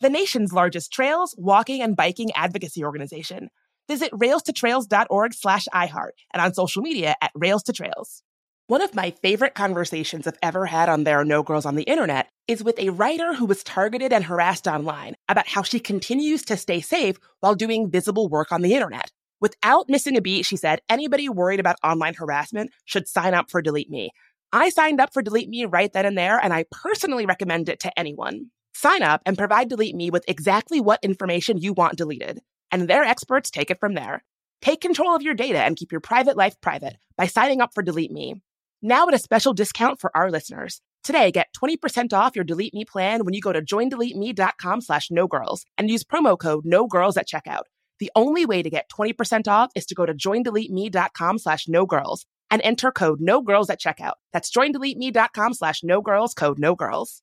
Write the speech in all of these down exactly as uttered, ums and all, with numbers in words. the nation's largest trails, walking, and biking advocacy organization. Visit rails to trails dot org slash iHeart and on social media at Rails to Trails. One of my favorite conversations I've ever had on There Are No Girls on the Internet is with a writer who was targeted and harassed online about how she continues to stay safe while doing visible work on the internet. Without missing a beat, she said, anybody worried about online harassment should sign up for Delete Me. I signed up for Delete Me right then and there, and I personally recommend it to anyone. Sign up and provide Delete Me with exactly what information you want deleted, and their experts take it from there. Take control of your data and keep your private life private by signing up for Delete Me. Now at a special discount for our listeners. Today, get twenty percent off your Delete Me plan when you go to joindeleteme.com slash nogirls and use promo code nogirls at checkout. The only way to get twenty percent off is to go to joindeleteme.com slash nogirls and enter code nogirls at checkout. That's joindeleteme.com slash nogirls, code nogirls.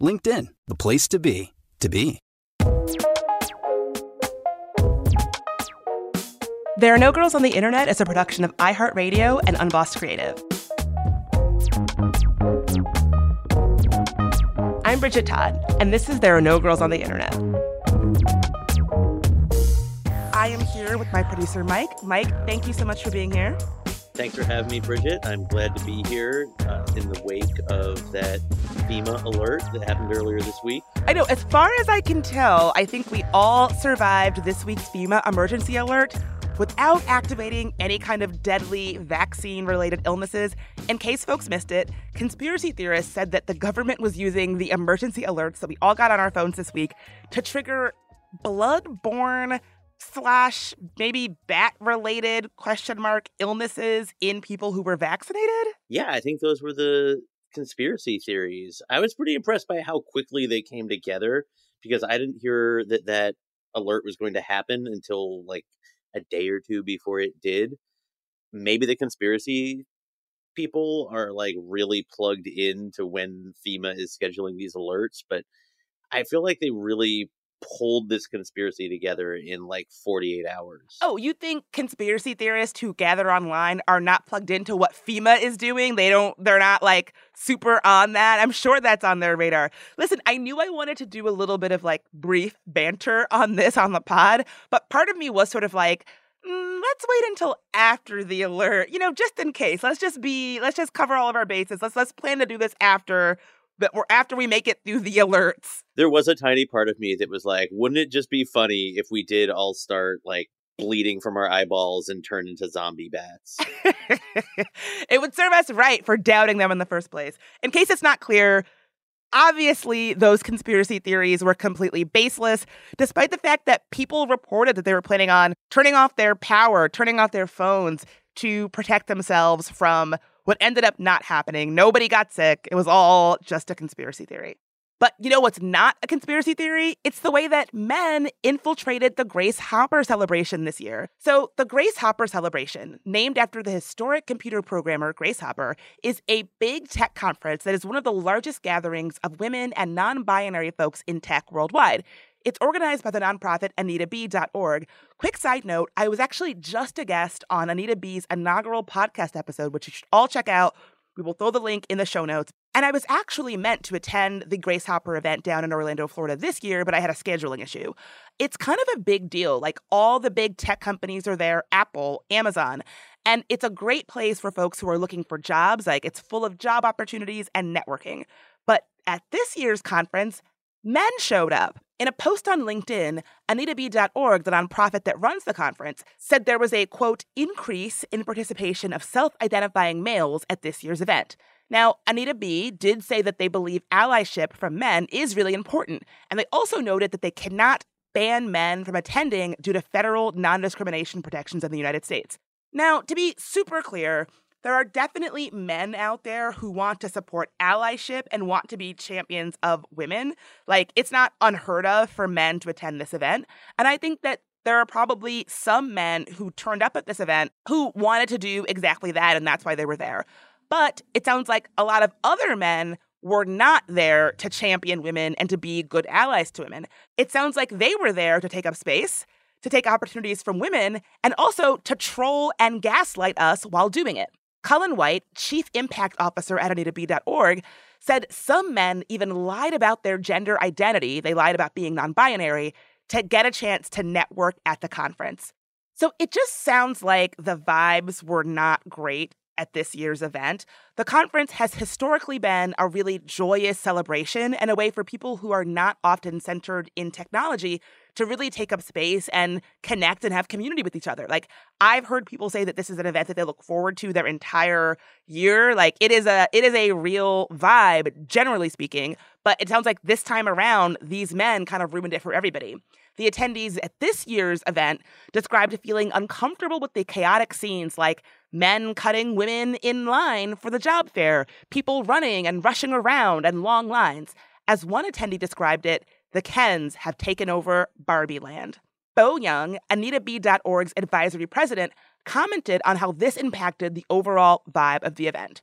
LinkedIn, the place to be, to be. There Are No Girls on the Internet is a production of iHeartRadio and Unbossed Creative. I'm Bridget Todd, and this is There Are No Girls on the Internet. I am here with my producer, Mike. Mike, thank you so much for being here. Thanks for having me, Bridget. I'm glad to be here uh, in the wake of that FEMA alert that happened earlier this week. I know, as far as I can tell, I think we all survived this week's FEMA emergency alert without activating any kind of deadly vaccine-related illnesses. In case folks missed it, conspiracy theorists said that the government was using the emergency alerts that we all got on our phones this week to trigger blood-borne slash maybe bat-related question mark illnesses in people who were vaccinated? Yeah, I think those were the conspiracy theories. I was pretty impressed by how quickly they came together because I didn't hear that that alert was going to happen until like a day or two before it did. Maybe the conspiracy people are like really plugged in to when FEMA is scheduling these alerts, but I feel like they really pulled this conspiracy together in like forty-eight hours. Oh, you think conspiracy theorists who gather online are not plugged into what FEMA is doing? They don't, they're not like super on that. I'm sure that's on their radar. Listen, I knew I wanted to do a little bit of like brief banter on this on the pod, but part of me was sort of like, mm, let's wait until after the alert, you know, just in case. Let's just be, let's just cover all of our bases. Let's, let's plan to do this after But we're after we make it through the alerts. There was a tiny part of me that was like, wouldn't it just be funny if we did all start like bleeding from our eyeballs and turn into zombie bats? It would serve us right for doubting them in the first place. In case it's not clear, obviously those conspiracy theories were completely baseless, despite the fact that people reported that they were planning on turning off their power, turning off their phones to protect themselves from what ended up not happening. Nobody got sick. It was all just a conspiracy theory. But you know what's not a conspiracy theory? It's the way that men infiltrated the Grace Hopper Celebration this year. So the Grace Hopper Celebration, named after the historic computer programmer Grace Hopper, is a big tech conference that is one of the largest gatherings of women and non-binary folks in tech worldwide. It's organized by the nonprofit Anita B dot org. Quick side note, I was actually just a guest on Anita B's inaugural podcast episode, which you should all check out. We will throw the link in the show notes. And I was actually meant to attend the Grace Hopper event down in Orlando, Florida this year, but I had a scheduling issue. It's kind of a big deal. Like, all the big tech companies are there, Apple, Amazon. And it's a great place for folks who are looking for jobs. Like, it's full of job opportunities and networking. But at this year's conference, men showed up. In a post on LinkedIn, Anita B dot org, the nonprofit that runs the conference, said there was a, quote, increase in participation of self-identifying males at this year's event. Now, Anita B did say that they believe allyship from men is really important, and they also noted that they cannot ban men from attending due to federal non-discrimination protections in the United States. Now, to be super clear, there are definitely men out there who want to support allyship and want to be champions of women. Like, it's not unheard of for men to attend this event. And I think that there are probably some men who turned up at this event who wanted to do exactly that, and that's why they were there. But it sounds like a lot of other men were not there to champion women and to be good allies to women. It sounds like they were there to take up space, to take opportunities from women, and also to troll and gaslight us while doing it. Cullen White, chief impact officer at Anita B dot org, said some men even lied about their gender identity. They lied about being non-binary to get a chance to network at the conference. So it just sounds like the vibes were not great at this year's event. The conference has historically been a really joyous celebration and a way for people who are not often centered in technology to really take up space and connect and have community with each other. Like, I've heard people say that this is an event that they look forward to their entire year. Like, it is a it is a real vibe, generally speaking. But it sounds like this time around, these men kind of ruined it for everybody. The attendees at this year's event described feeling uncomfortable with the chaotic scenes, like men cutting women in line for the job fair, people running and rushing around, and long lines. As one attendee described it, the Kens have taken over Barbieland. Bo Young, Anita B dot org's advisory president, commented on how this impacted the overall vibe of the event.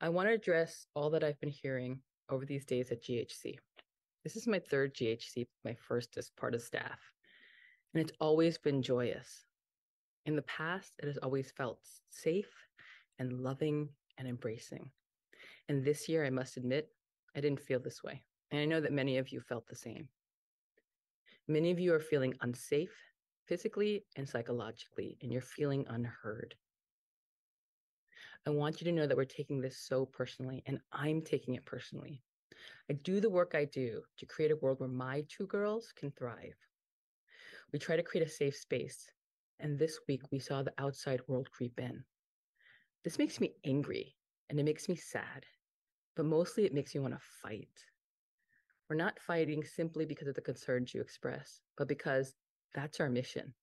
I want to address all that I've been hearing over these days at G H C. This is my third G H C, my first as part of staff, and it's always been joyous. In the past, it has always felt safe and loving and embracing. And this year, I must admit, I didn't feel this way. And I know that many of you felt the same. Many of you are feeling unsafe physically and psychologically, and you're feeling unheard. I want you to know that we're taking this so personally, and I'm taking it personally. I do the work I do to create a world where my two girls can thrive. We try to create a safe space, and this week we saw the outside world creep in. This makes me angry, and it makes me sad, but mostly it makes me want to fight. We're not fighting simply because of the concerns you express, but because that's our mission.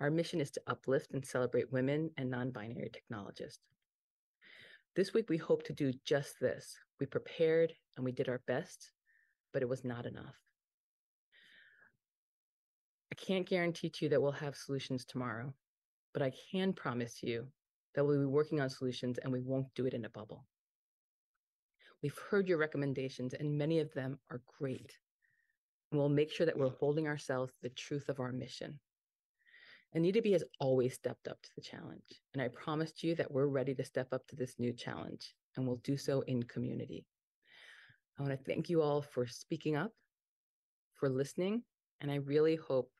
Our mission is to uplift and celebrate women and non-binary technologists. This week, we hope to do just this. We prepared and we did our best, but it was not enough. I can't guarantee to you that we'll have solutions tomorrow, but I can promise you that we'll be working on solutions, and we won't do it in a bubble. We've heard your recommendations, and many of them are great. And we'll make sure that we're holding ourselves to the truth of our mission. Anita B has always stepped up to the challenge, and I promised you that we're ready to step up to this new challenge, and we'll do so in community. I want to thank you all for speaking up, for listening, and I really hope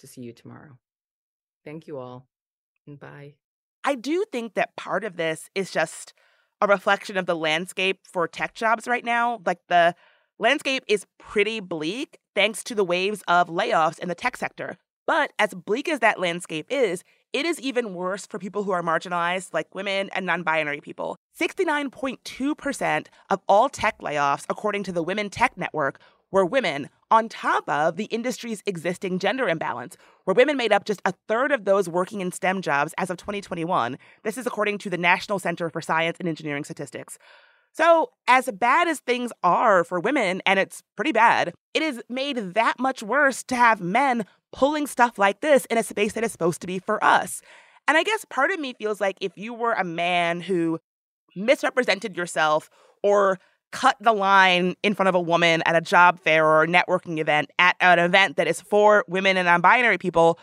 to see you tomorrow. Thank you all, and bye. I do think that part of this is just a reflection of the landscape for tech jobs right now. Like, the landscape is pretty bleak thanks to the waves of layoffs in the tech sector. But as bleak as that landscape is, it is even worse for people who are marginalized, like women and non-binary people. sixty-nine point two percent of all tech layoffs, according to the Women Tech Network, were women, on top of the industry's existing gender imbalance, where women made up just a third of those working in STEM jobs as of twenty twenty-one. This is according to the National Center for Science and Engineering Statistics. So as bad as things are for women, and it's pretty bad, it is made that much worse to have men pulling stuff like this in a space that is supposed to be for us. And I guess part of me feels like if you were a man who misrepresented yourself or cut the line in front of a woman at a job fair or a networking event, at an event that is for women and non-binary people,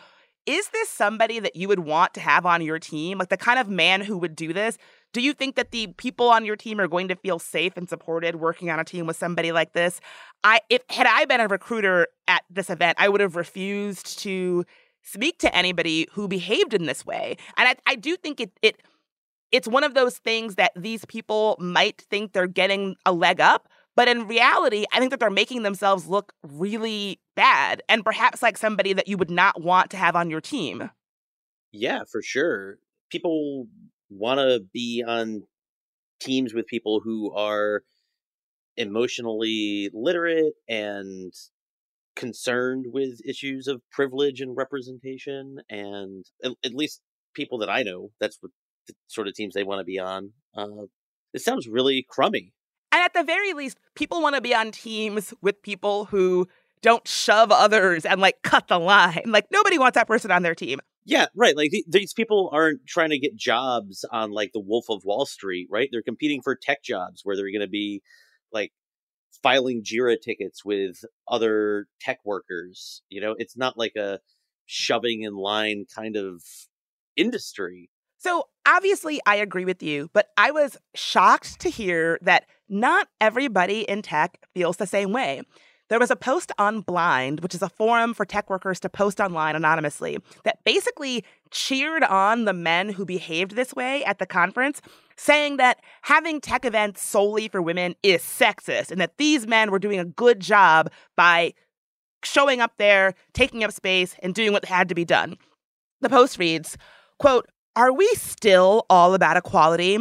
is this somebody that you would want to have on your team? Like the kind of man who would do this? Do you think that the people on your team are going to feel safe and supported working on a team with somebody like this? I, if had I been a recruiter at this event, I would have refused to speak to anybody who behaved in this way. And I, I do think it it it's one of those things that these people might think they're getting a leg up, but in reality, I think that they're making themselves look really bad and perhaps like somebody that you would not want to have on your team. Yeah, for sure. People want to be on teams with people who are emotionally literate and concerned with issues of privilege and representation. And at, at least people that I know, that's what the sort of teams they want to be on. Uh, it sounds really crummy. And at the very least, people want to be on teams with people who don't shove others and like cut the line. Like nobody wants that person on their team. Yeah, right. Like th- these people aren't trying to get jobs on like the Wolf of Wall Street, right? They're competing for tech jobs where they're going to be like filing JIRA tickets with other tech workers. You know, it's not like a shoving in line kind of industry. So obviously I agree with you, but I was shocked to hear that not everybody in tech feels the same way. There was a post on Blind, which is a forum for tech workers to post online anonymously, that basically cheered on the men who behaved this way at the conference, saying that having tech events solely for women is sexist and that these men were doing a good job by showing up there, taking up space, and doing what had to be done. The post reads, quote, "Are we still all about equality?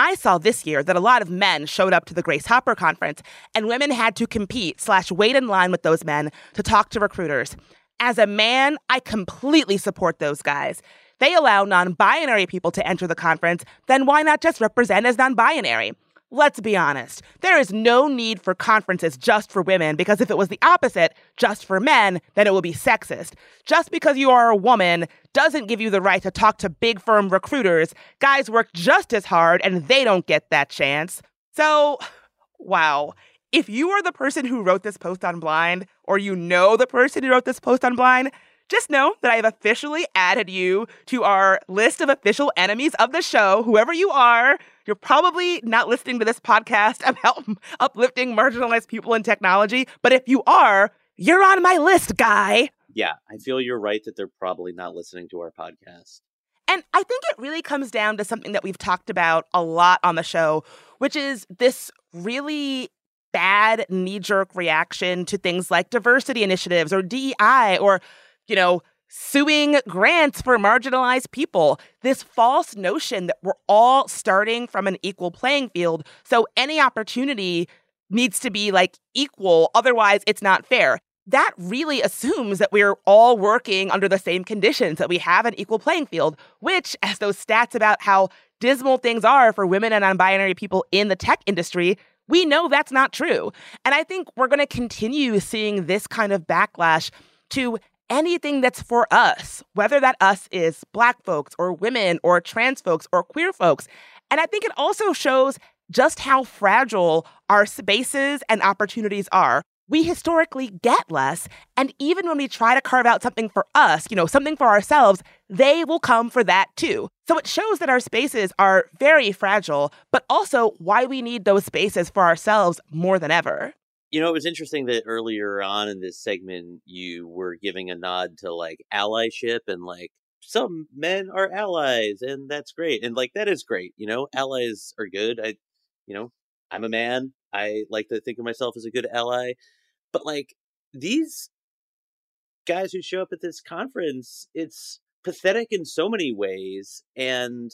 I saw this year that a lot of men showed up to the Grace Hopper conference and women had to compete slash wait in line with those men to talk to recruiters. As a man, I completely support those guys. They allow non-binary people to enter the conference, then why not just represent as non-binary? Let's be honest. There is no need for conferences just for women because if it was the opposite, just for men, then it would be sexist. Just because you are a woman doesn't give you the right to talk to big firm recruiters. Guys work just as hard and they don't get that chance." So, wow. If you are the person who wrote this post on Blind, or you know the person who wrote this post on Blind, just know that I have officially added you to our list of official enemies of the show. Whoever you are, you're probably not listening to this podcast about uplifting marginalized people in technology. But if you are, you're on my list, guy. Yeah, I feel you're right that they're probably not listening to our podcast. And I think it really comes down to something that we've talked about a lot on the show, which is this really bad knee-jerk reaction to things like diversity initiatives or D E I or, you know, suing grants for marginalized people. This false notion that we're all starting from an equal playing field, so any opportunity needs to be like equal, otherwise it's not fair. That really assumes that we're all working under the same conditions, that we have an equal playing field, which, as those stats about how dismal things are for women and non-binary people in the tech industry, we know that's not true. And I think we're going to continue seeing this kind of backlash to anything that's for us, whether that us is Black folks or women or trans folks or queer folks. And I think it also shows just how fragile our spaces and opportunities are. We historically get less, and even when we try to carve out something for us, you know, something for ourselves, they will come for that too. So it shows that our spaces are very fragile, but also why we need those spaces for ourselves more than ever. You know, it was interesting that earlier on in this segment, you were giving a nod to like allyship and like some men are allies and that's great. And like, that is great. You know, allies are good. I, you know, I'm a man. I like to think of myself as a good ally. But like these guys who show up at this conference, it's pathetic in so many ways. And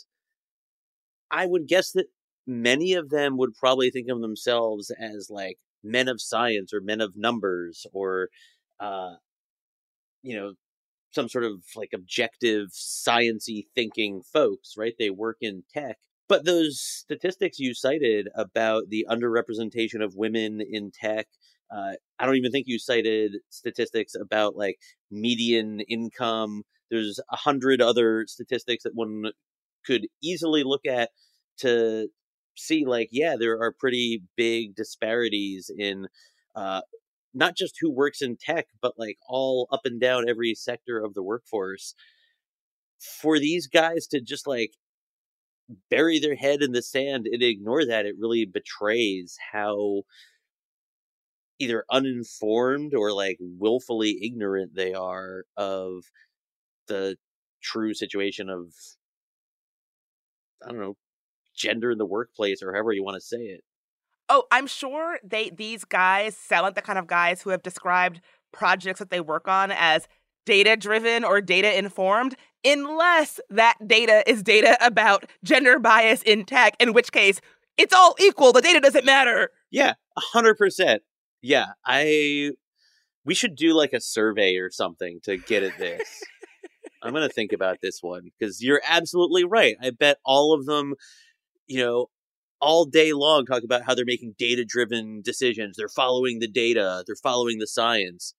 I would guess that many of them would probably think of themselves as like men of science or men of numbers or, uh, you know, some sort of like objective science-y thinking folks, right? They work in tech. But those statistics you cited about the underrepresentation of women in tech, uh, I don't even think you cited statistics about like median income. There's a hundred other statistics that one could easily look at to see, like, yeah, there are pretty big disparities in uh, not just who works in tech, but like all up and down every sector of the workforce. For these guys to just like bury their head in the sand and ignore that, it really betrays how either uninformed or like willfully ignorant they are of the true situation of, I don't know, gender in the workplace, or however you want to say it. Oh, I'm sure they these guys sound like the kind of guys who have described projects that they work on as data-driven or data-informed, unless that data is data about gender bias in tech, in which case it's all equal. The data doesn't matter. Yeah, one hundred percent. Yeah, I. we should do like a survey or something to get at this. I'm going to think about this one, because you're absolutely right. I bet all of them, you know, all day long talk about how they're making data-driven decisions. They're following the data. They're following the science.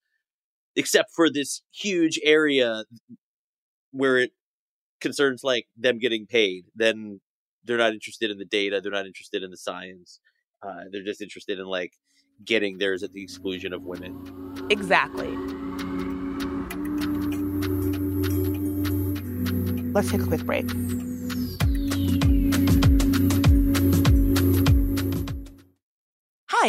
Except for this huge area where it concerns like them getting paid. Then they're not interested in the data. They're not interested in the science. Uh, they're just interested in like getting theirs at the exclusion of women. Exactly. Let's take a quick break. Hi,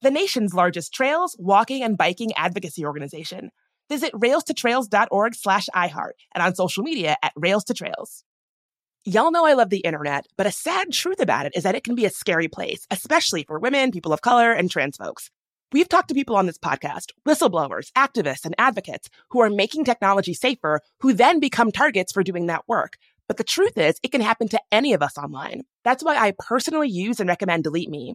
the nation's largest trails, walking, and biking advocacy organization. Visit rails to trails dot org slash iHeart and on social media at Rails to Trails. Y'all know I love the internet, but a sad truth about it is that it can be a scary place, especially for women, people of color, and trans folks. We've talked to people on this podcast, whistleblowers, activists, and advocates who are making technology safer, who then become targets for doing that work. But the truth is, it can happen to any of us online. That's why I personally use and recommend Delete Me.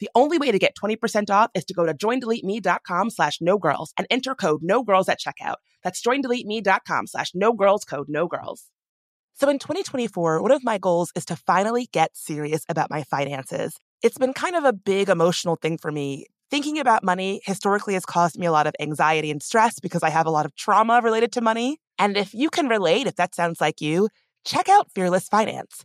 The only way to get twenty percent off is to go to joindeleteme.com slash nogirls and enter code nogirls at checkout. That's joindeleteme.com slash nogirls, code nogirls. So in twenty twenty-four, one of my goals is to finally get serious about my finances. It's been kind of a big emotional thing for me. Thinking about money historically has caused me a lot of anxiety and stress because I have a lot of trauma related to money. And if you can relate, if that sounds like you, check out Fearless Finance.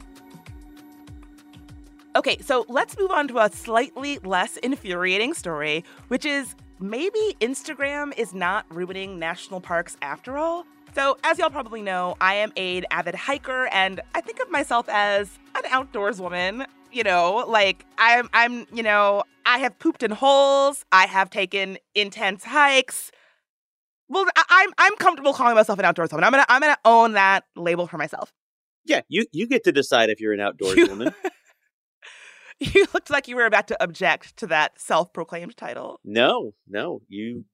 Okay, so let's move on to a slightly less infuriating story, which is maybe Instagram is not ruining national parks after all. So as y'all probably know, I am an avid hiker, and I think of myself as an outdoors woman. You know, like I'm, I'm, you know, I have pooped in holes. I have taken intense hikes. Well, I, I'm, I'm comfortable calling myself an outdoors woman. I'm gonna, I'm gonna own that label for myself. Yeah, you, you get to decide if you're an outdoors you, woman. You looked like you were about to object to that self-proclaimed title. No, no, you,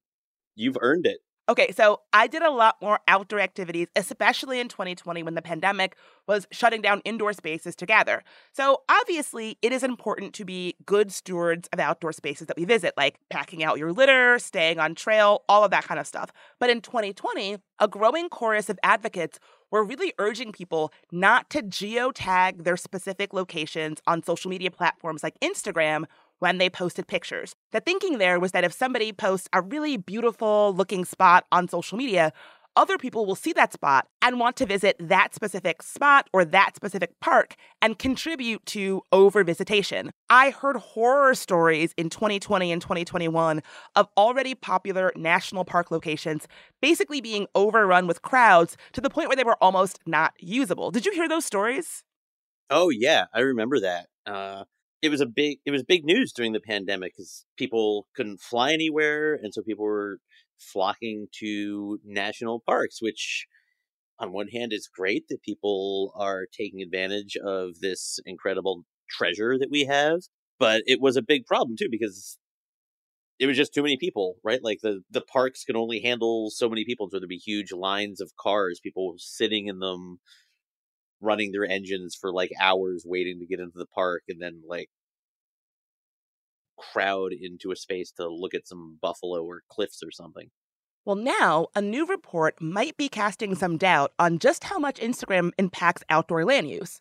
you've earned it. Okay, so I did a lot more outdoor activities, especially in twenty twenty when the pandemic was shutting down indoor spaces to gather. So obviously, it is important to be good stewards of outdoor spaces that we visit, like packing out your litter, staying on trail, all of that kind of stuff. But in twenty twenty, a growing chorus of advocates were really urging people not to geotag their specific locations on social media platforms like Instagram when they posted pictures. The thinking there was that if somebody posts a really beautiful looking spot on social media, other people will see that spot and want to visit that specific spot or that specific park and contribute to over-visitation. I heard horror stories in twenty twenty and twenty twenty-one of already popular national park locations basically being overrun with crowds to the point where they were almost not usable. Did you hear those stories? Oh, yeah. I remember that. Uh... It was a big, it was big news during the pandemic because people couldn't fly anywhere. And so people were flocking to national parks, which on one hand is great that people are taking advantage of this incredible treasure that we have. But it was a big problem, too, because it was just too many people, right? Like the, the parks can only handle so many people. So there'd be huge lines of cars, people sitting in them, running their engines for like hours waiting to get into the park, and then like crowd into a space to look at some buffalo or cliffs or something. Well, now a new report might be casting some doubt on just how much Instagram impacts outdoor land use.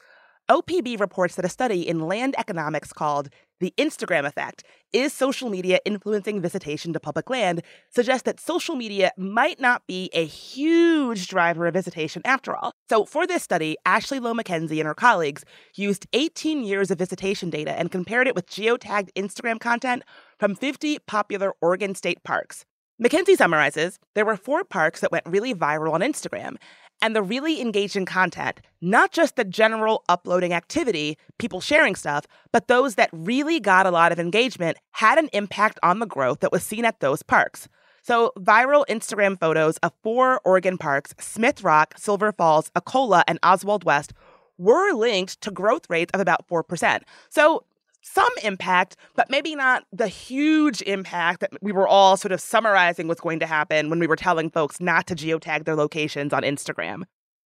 O P B reports that a study in land economics called The Instagram Effect, Is Social Media Influencing Visitation to Public Land, suggests that social media might not be a huge driver of visitation after all. So for this study, Ashley Lo McKenzie and her colleagues used eighteen years of visitation data and compared it with geotagged Instagram content from fifty popular Oregon state parks. McKenzie summarizes, there were four parks that went really viral on Instagram, and the really engaging content, not just the general uploading activity, people sharing stuff, but those that really got a lot of engagement had an impact on the growth that was seen at those parks. So viral Instagram photos of four Oregon parks, Smith Rock, Silver Falls, Ecola, and Oswald West, were linked to growth rates of about four percent. So some impact, but maybe not the huge impact that we were all sort of summarizing was going to happen when we were telling folks not to geotag their locations on Instagram.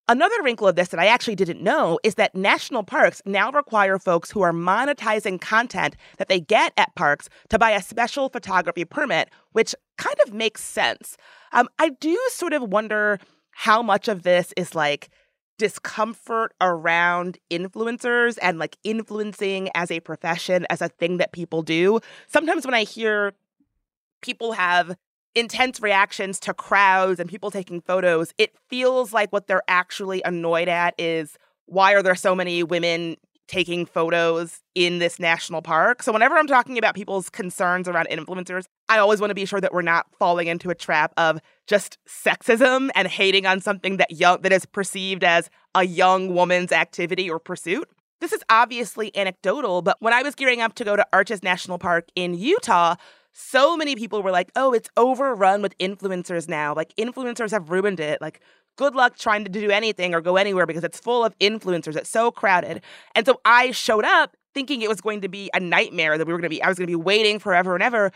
Another wrinkle of this that I actually didn't know is that national parks now require folks who are monetizing content that they get at parks to buy a special photography permit, which kind of makes sense. Um, I do sort of wonder how much of this is like discomfort around influencers and like influencing as a profession, as a thing that people do. Sometimes when I hear people have intense reactions to crowds and people taking photos, it feels like what they're actually annoyed at is, why are there so many women taking photos in this national park? So whenever I'm talking about people's concerns around influencers, I always want to be sure that we're not falling into a trap of just sexism and hating on something that young that is perceived as a young woman's activity or pursuit. This is obviously anecdotal, but when I was gearing up to go to Arches National Park in Utah, so many people were like, oh, it's overrun with influencers now. Like, influencers have ruined it. Like, good luck trying to do anything or go anywhere because it's full of influencers. It's so crowded. And so I showed up thinking it was going to be a nightmare, that we were going to be, I was going to be waiting forever and ever.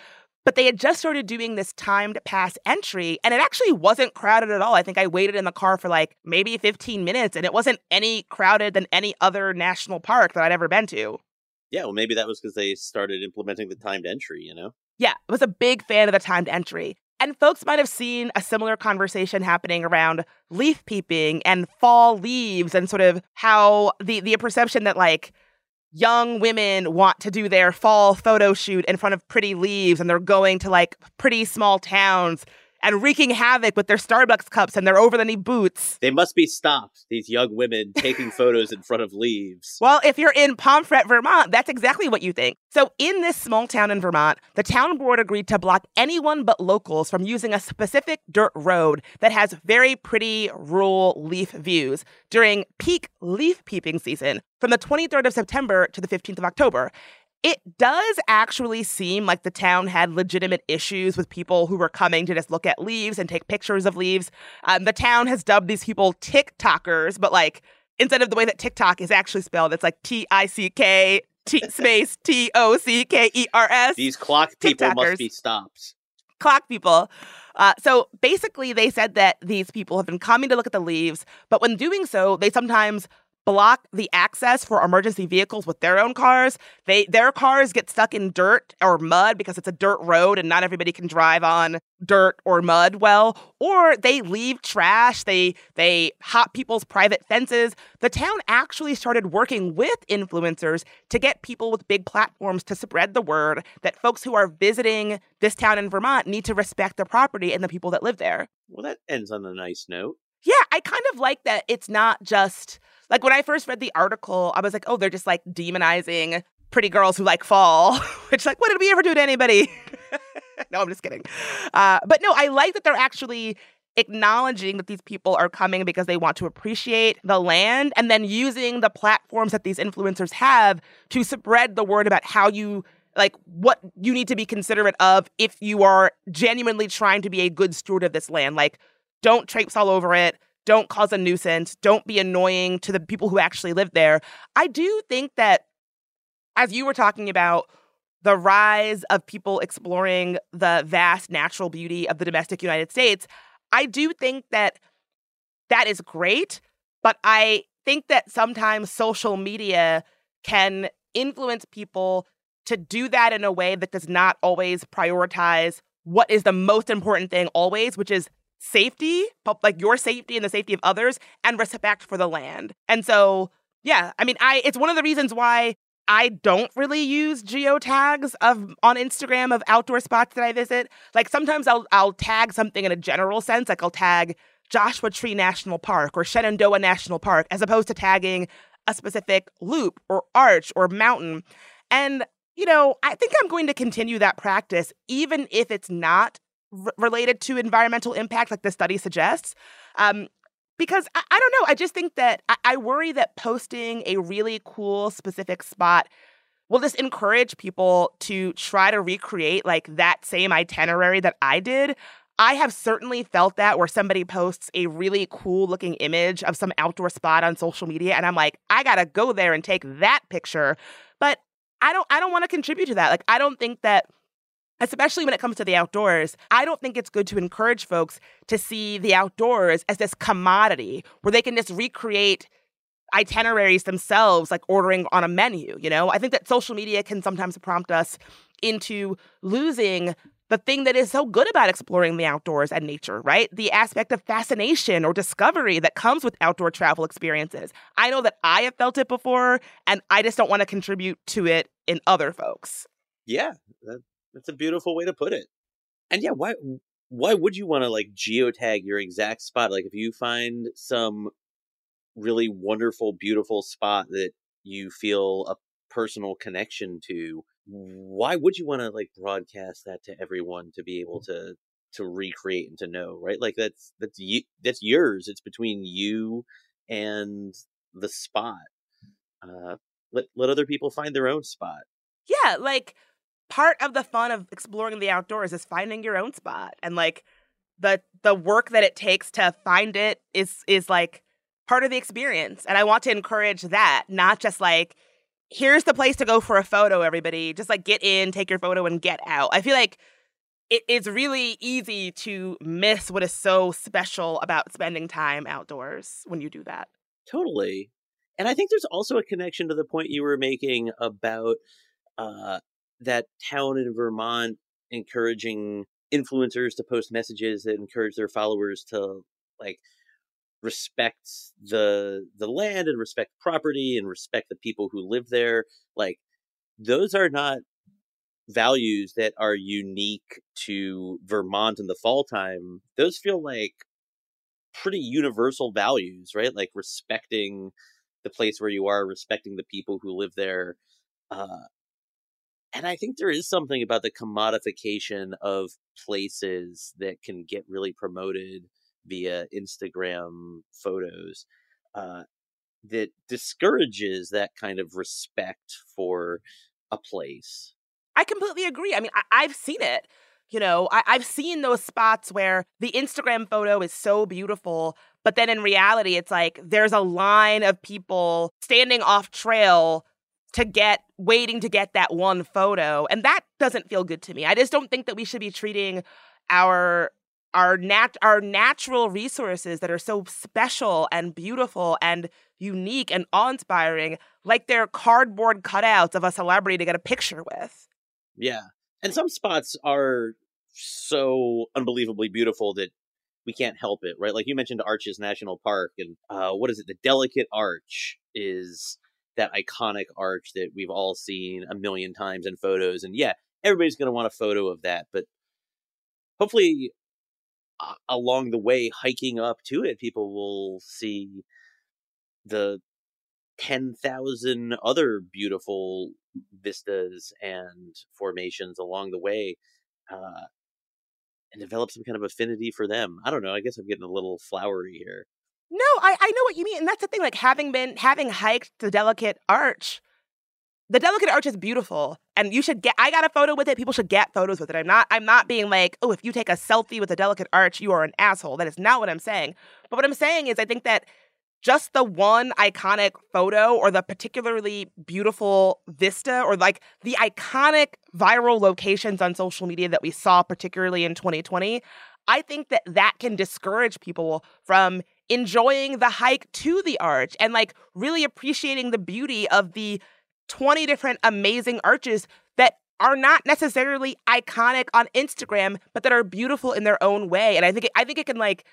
But they had just started doing this timed pass entry, and it actually wasn't crowded at all. I think I waited in the car for like maybe fifteen minutes, and it wasn't any crowded than any other national park that I'd ever been to. Yeah, well, maybe that was because they started implementing the timed entry, you know? Yeah, I was a big fan of the timed entry. And folks might have seen a similar conversation happening around leaf peeping and fall leaves, and sort of how the, the perception that like young women want to do their fall photo shoot in front of pretty leaves, and they're going to like pretty small towns and wreaking havoc with their Starbucks cups and their over-the-knee boots. They must be stopped, these young women taking photos in front of leaves. Well, if you're in Pomfret, Vermont, that's exactly what you think. So in this small town in Vermont, the town board agreed to block anyone but locals from using a specific dirt road that has very pretty rural leaf views during peak leaf peeping season from the twenty-third of September to the fifteenth of October. It does actually seem like the town had legitimate issues with people who were coming to just look at leaves and take pictures of leaves. Um, the town has dubbed these people TikTokers, but like instead of the way that TikTok is actually spelled, it's like T I C K T space T O C K E R S. These clock people TikTokers. Must be stopped. Clock people. Uh, so basically, they said that these people have been coming to look at the leaves, but when doing so, they sometimes block the access for emergency vehicles with their own cars. They Their cars get stuck in dirt or mud because it's a dirt road and not everybody can drive on dirt or mud well. Or they leave trash. They, they hop people's private fences. The town actually started working with influencers to get people with big platforms to spread the word that folks who are visiting this town in Vermont need to respect the property and the people that live there. Well, that ends on a nice note. Yeah, I kind of like that it's not just... Like, when I first read the article, I was like, oh, they're just, like, demonizing pretty girls who like fall, which, like, what did we ever do to anybody? No, I'm just kidding. Uh, but no, I like that they're actually acknowledging that these people are coming because they want to appreciate the land, and then using the platforms that these influencers have to spread the word about how you, like, what you need to be considerate of if you are genuinely trying to be a good steward of this land. Like, don't traipse all over it. Don't cause a nuisance. Don't be annoying to the people who actually live there. I do think that, as you were talking about, the rise of people exploring the vast natural beauty of the domestic United States, I do think that that is great. But I think that sometimes social media can influence people to do that in a way that does not always prioritize what is the most important thing always, which is safety, like your safety and the safety of others, and respect for the land. And so, yeah, I mean, I it's one of the reasons why I don't really use geotags of on Instagram of outdoor spots that I visit. Like, sometimes I'll I'll tag something in a general sense, like I'll tag Joshua Tree National Park or Shenandoah National Park, as opposed to tagging a specific loop or arch or mountain. And, you know, I think I'm going to continue that practice, even if it's not related to environmental impact, like the study suggests. Um, because I, I don't know, I just think that I, I worry that posting a really cool specific spot will just encourage people to try to recreate like that same itinerary that I did. I have certainly felt that, where somebody posts a really cool looking image of some outdoor spot on social media, and I'm like, I gotta go there and take that picture. But I don't I don't want to contribute to that. Like, I don't think that, especially when it comes to the outdoors, I don't think it's good to encourage folks to see the outdoors as this commodity where they can just recreate itineraries themselves, like ordering on a menu, you know? I think that social media can sometimes prompt us into losing the thing that is so good about exploring the outdoors and nature, right? The aspect of fascination or discovery that comes with outdoor travel experiences. I know that I have felt it before, and I just don't want to contribute to it in other folks. Yeah, that- That's a beautiful way to put it. And yeah, why why would you want to like geotag your exact spot? Like, if you find some really wonderful, beautiful spot that you feel a personal connection to, why would you want to like broadcast that to everyone to be able to to recreate and to know, right? Like, that's that's you, that's yours. It's between you and the spot. Uh, let let other people find their own spot. Yeah, like, part of the fun of exploring the outdoors is finding your own spot. And like the the work that it takes to find it is is like part of the experience. And I want to encourage that, not just like, here's the place to go for a photo, everybody. Just like get in, take your photo, and get out. I feel like it, it's really easy to miss what is so special about spending time outdoors when you do that. Totally. And I think there's also a connection to the point you were making about uh that town in Vermont encouraging influencers to post messages that encourage their followers to like respect the the land and respect property and respect the people who live there. Like, those are not values that are unique to Vermont in the fall time. Those feel like pretty universal values, right? Like, respecting the place where you are, respecting the people who live there. Uh, And I think there is something about the commodification of places that can get really promoted via Instagram photos uh, that discourages that kind of respect for a place. I completely agree. I mean, I- I've seen it. You know, I- I've seen those spots where the Instagram photo is so beautiful, but then in reality, it's like there's a line of people standing off trail to get, waiting to get that one photo. And that doesn't feel good to me. I just don't think that we should be treating our our nat- our natural resources that are so special and beautiful and unique and awe-inspiring, like they're cardboard cutouts of a celebrity to get a picture with. Yeah. And some spots are so unbelievably beautiful that we can't help it, right? Like you mentioned Arches National Park, and uh, what is it? The Delicate Arch is that iconic arch that we've all seen a million times in photos. And yeah, everybody's going to want a photo of that, but hopefully uh, along the way, hiking up to it, people will see the ten thousand other beautiful vistas and formations along the way uh, and develop some kind of affinity for them. I don't know. I guess I'm getting a little flowery here. No, I, I know what you mean. And that's the thing, like having been, having hiked the Delicate Arch, the Delicate Arch is beautiful, and you should get, I got a photo with it. People should get photos with it. I'm not, I'm not being like, oh, if you take a selfie with the Delicate Arch, you are an asshole. That is not what I'm saying. But what I'm saying is I think that just the one iconic photo or the particularly beautiful vista or like the iconic viral locations on social media that we saw, particularly in twenty twenty, I think that that can discourage people from enjoying the hike to the arch and like really appreciating the beauty of the twenty different amazing arches that are not necessarily iconic on Instagram, but that are beautiful in their own way. And I think it, I think it can like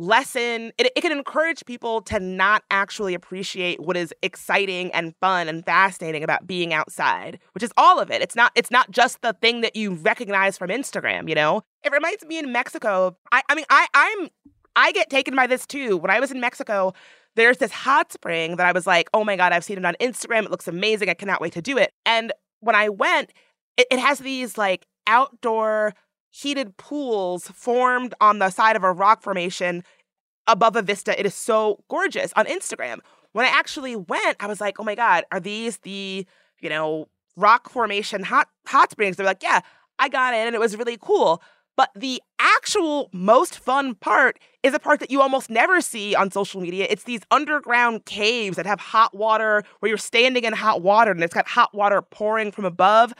lessen, it, it can encourage people to not actually appreciate what is exciting and fun and fascinating about being outside, which is all of it. It's not, it's not just the thing that you recognize from Instagram, you know? It reminds me in Mexico, I, I mean, I, I'm, I get taken by this too. When I was in Mexico, there's this hot spring that I was like, oh my God, I've seen it on Instagram. It looks amazing. I cannot wait to do it. And when I went, it, it has these like outdoor heated pools formed on the side of a rock formation above a vista. It is so gorgeous on Instagram. When I actually went, I was like, oh my God, are these the, you know, rock formation hot hot springs? They're like, yeah, I got in and it was really cool. But the actual most fun part is a part that you almost never see on social media. It's these underground caves that have hot water where you're standing in hot water and it's got hot water pouring from above.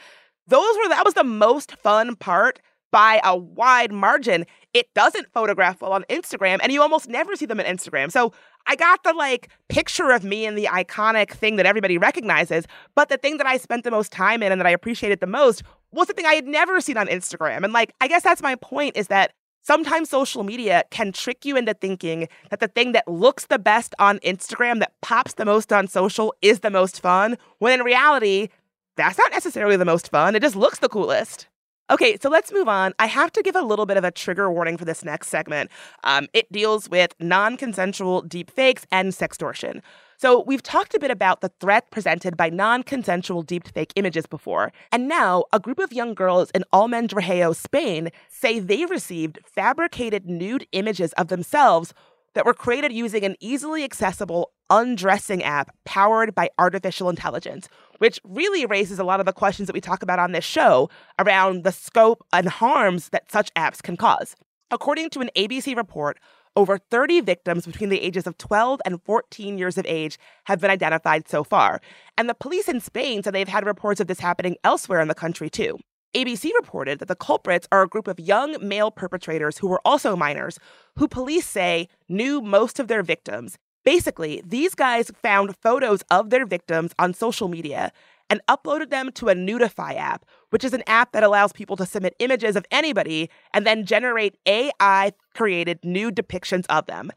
Those were, that was the most fun part by a wide margin. It doesn't photograph well on Instagram and you almost never see them on Instagram. So I got the like picture of me and the iconic thing that everybody recognizes, but the thing that I spent the most time in and that I appreciated the most was something I had never seen on Instagram. And like, I guess that's my point, is that sometimes social media can trick you into thinking that the thing that looks the best on Instagram, that pops the most on social, is the most fun, when in reality, that's not necessarily the most fun. It just looks the coolest. Okay, so let's move on. I have to give a little bit of a trigger warning for this next segment. Um, it deals with non-consensual deepfakes and sextortion. So we've talked a bit about the threat presented by non-consensual deepfake images before. And now a group of young girls in Almendralejo, Spain, say they received fabricated nude images of themselves that were created using an easily accessible undressing app powered by artificial intelligence, which really raises a lot of the questions that we talk about on this show around the scope and harms that such apps can cause. According to an A B C report, over thirty victims between the ages of twelve and fourteen years of age have been identified so far. And the police in Spain said they've had reports of this happening elsewhere in the country, too. A B C reported that the culprits are a group of young male perpetrators who were also minors, who police say knew most of their victims. Basically, these guys found photos of their victims on social media and uploaded them to a Nudify app, which is an app that allows people to submit images of anybody and then generate A I-created nude depictions of them.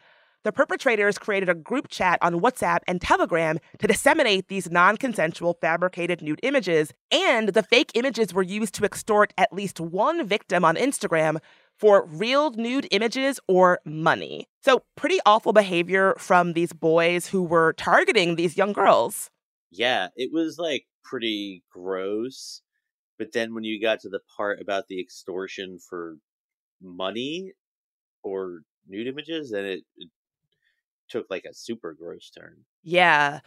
The perpetrators created a group chat on WhatsApp and Telegram to disseminate these non-consensual fabricated nude images, and the fake images were used to extort at least one victim on Instagram for real nude images or money. So pretty awful behavior from these boys who were targeting these young girls. Yeah, it was like pretty gross. But then when you got to the part about the extortion for money or nude images, then it, it took like a super gross turn. Yeah.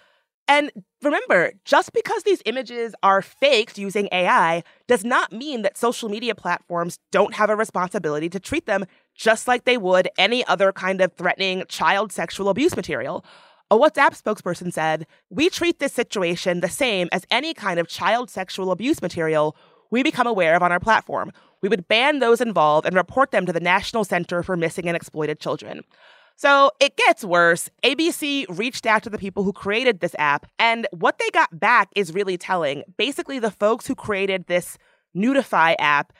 And remember, just because these images are faked using A I does not mean that social media platforms don't have a responsibility to treat them just like they would any other kind of threatening child sexual abuse material. A WhatsApp spokesperson said, "We treat this situation the same as any kind of child sexual abuse material we become aware of on our platform. We would ban those involved and report them to the National Center for Missing and Exploited Children. So it gets worse. A B C reached out to the people who created this app, and what they got back is really telling. Basically, the folks who created this Nudify app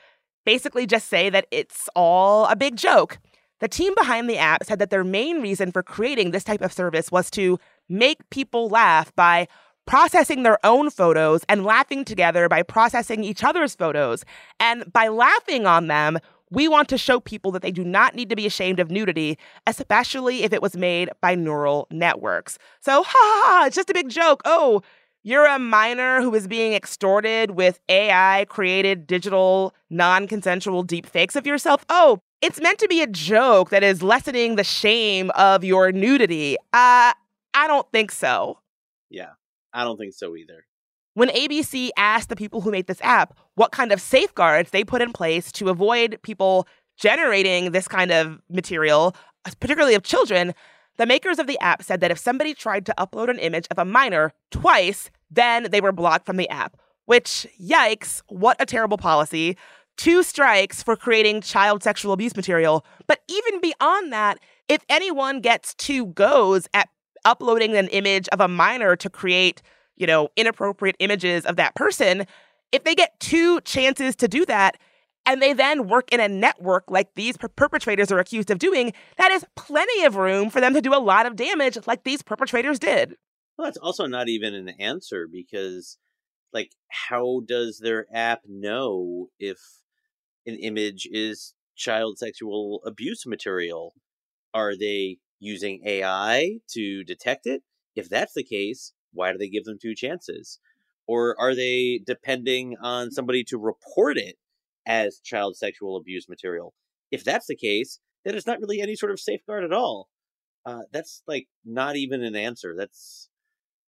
basically just say that it's all a big joke. The team behind the app said that their main reason for creating this type of service was to make people laugh by processing their own photos and laughing together by processing each other's photos. And by laughing on them, we want to show people that they do not need to be ashamed of nudity, especially if it was made by neural networks. So, ha ha ha, it's just a big joke. Oh, you're a minor who is being extorted with A I-created digital non-consensual deepfakes of yourself? Oh, it's meant to be a joke that is lessening the shame of your nudity. Uh, I don't think so. Yeah, I don't think so either. When A B C asked the people who made this app what kind of safeguards they put in place to avoid people generating this kind of material, particularly of children, the makers of the app said that if somebody tried to upload an image of a minor twice, then they were blocked from the app. Which, yikes, what a terrible policy. Two strikes for creating child sexual abuse material. But even beyond that, if anyone gets two goes at uploading an image of a minor to create, you know, inappropriate images of that person, if they get two chances to do that and they then work in a network like these per- perpetrators are accused of doing, that is plenty of room for them to do a lot of damage like these perpetrators did. Well, that's also not even an answer because, like, how does their app know if an image is child sexual abuse material? Are they using A I to detect it? If that's the case, why do they give them two chances? Or are they depending on somebody to report it as child sexual abuse material? If that's the case, then it's not really any sort of safeguard at all. Uh, that's like not even an answer. That's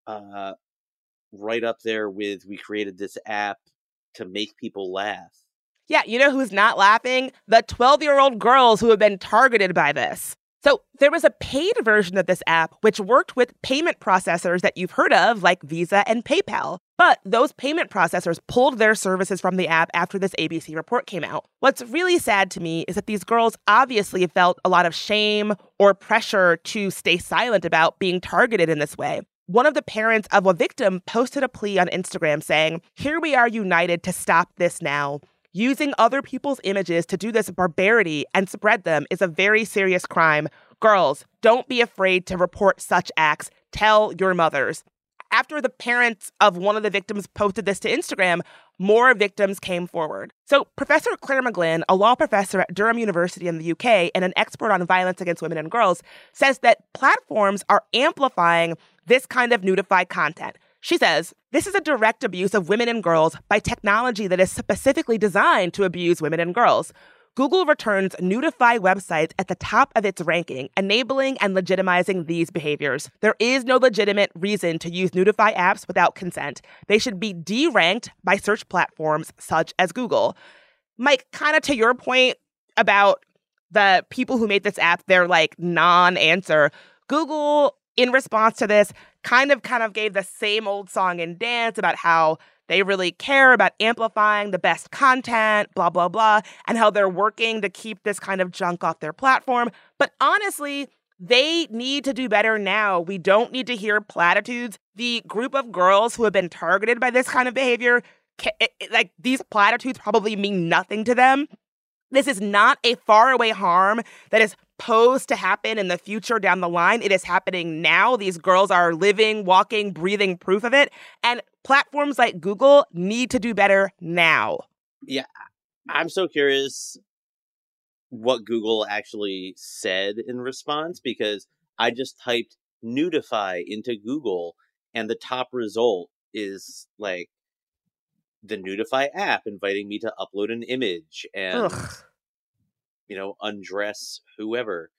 uh, right up there with we created this app to make people laugh. Yeah, you know who's not laughing? The twelve-year-old girls who have been targeted by this. So there was a paid version of this app which worked with payment processors that you've heard of, like Visa and PayPal. But those payment processors pulled their services from the app after this A B C report came out. What's really sad to me is that these girls obviously felt a lot of shame or pressure to stay silent about being targeted in this way. One of the parents of a victim posted a plea on Instagram saying, "Here we are united to stop this now. Using other people's images to do this barbarity and spread them is a very serious crime. Girls, don't be afraid to report such acts. Tell your mothers." After the parents of one of the victims posted this to Instagram, more victims came forward. So Professor Claire McGlynn, a law professor at Durham University in the U K and an expert on violence against women and girls, says that platforms are amplifying this kind of nudified content. She says, "This is a direct abuse of women and girls by technology that is specifically designed to abuse women and girls. Google returns Nudify websites at the top of its ranking, enabling and legitimizing these behaviors. There is no legitimate reason to use Nudify apps without consent. They should be deranked by search platforms such as Google." Mike, kind of to your point about the people who made this app, their like non-answer, Google, in response to this, kind of kind of gave the same old song and dance about how they really care about amplifying the best content, blah, blah, blah, and how they're working to keep this kind of junk off their platform. But honestly, they need to do better now. We don't need to hear platitudes. The group of girls who have been targeted by this kind of behavior, like these platitudes probably mean nothing to them. This is not a faraway harm that is posed to happen in the future down the line. It is happening now. These girls are living, walking, breathing proof of it. And platforms like Google need to do better now. Yeah, I'm so curious what Google actually said in response, because I just typed Nudify into Google and the top result is like the Nudify app inviting me to upload an image and, Ugh. you know, undress whoever.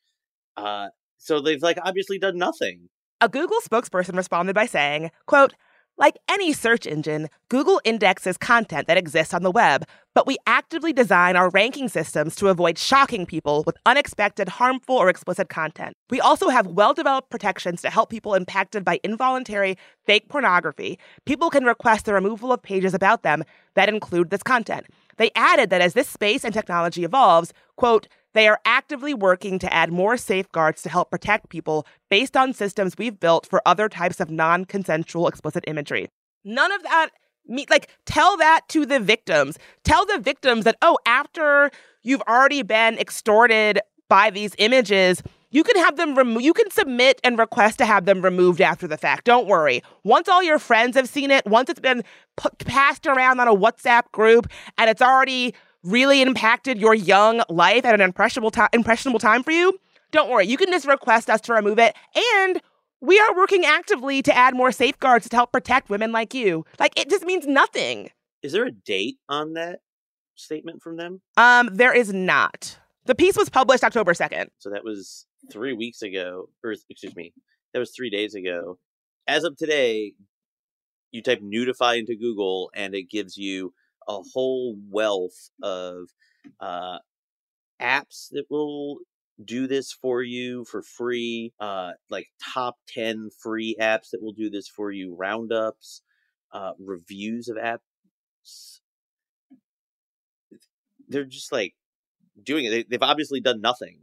Uh, so they've like obviously done nothing. A Google spokesperson responded by saying, quote, "Like any search engine, Google indexes content that exists on the web, but we actively design our ranking systems to avoid shocking people with unexpected, harmful, or explicit content. We also have well-developed protections to help people impacted by involuntary fake pornography. People can request the removal of pages about them that include this content. They added that as this space and technology evolves, quote, they are actively working to add more safeguards to help protect people based on systems we've built for other types of non-consensual explicit imagery. None of that, me- like, tell that to the victims. Tell the victims that, oh, after you've already been extorted by these images, you can have them remo- you can submit and request to have them removed after the fact. Don't worry. Once all your friends have seen it, once it's been p- passed around on a WhatsApp group and it's already really impacted your young life at an impressionable time, impressionable time for you, don't worry. You can just request us to remove it. And we are working actively to add more safeguards to help protect women like you. Like, it just means nothing. Is there a date on that statement from them? Um, there is not. The piece was published October second. So that was three weeks ago, or excuse me, that was three days ago. As of today, you type Nudify into Google and it gives you a whole wealth of uh, apps that will do this for you for free, uh, like top ten free apps that will do this for you, roundups, uh, reviews of apps. They're just like doing it. They, they've obviously done nothing.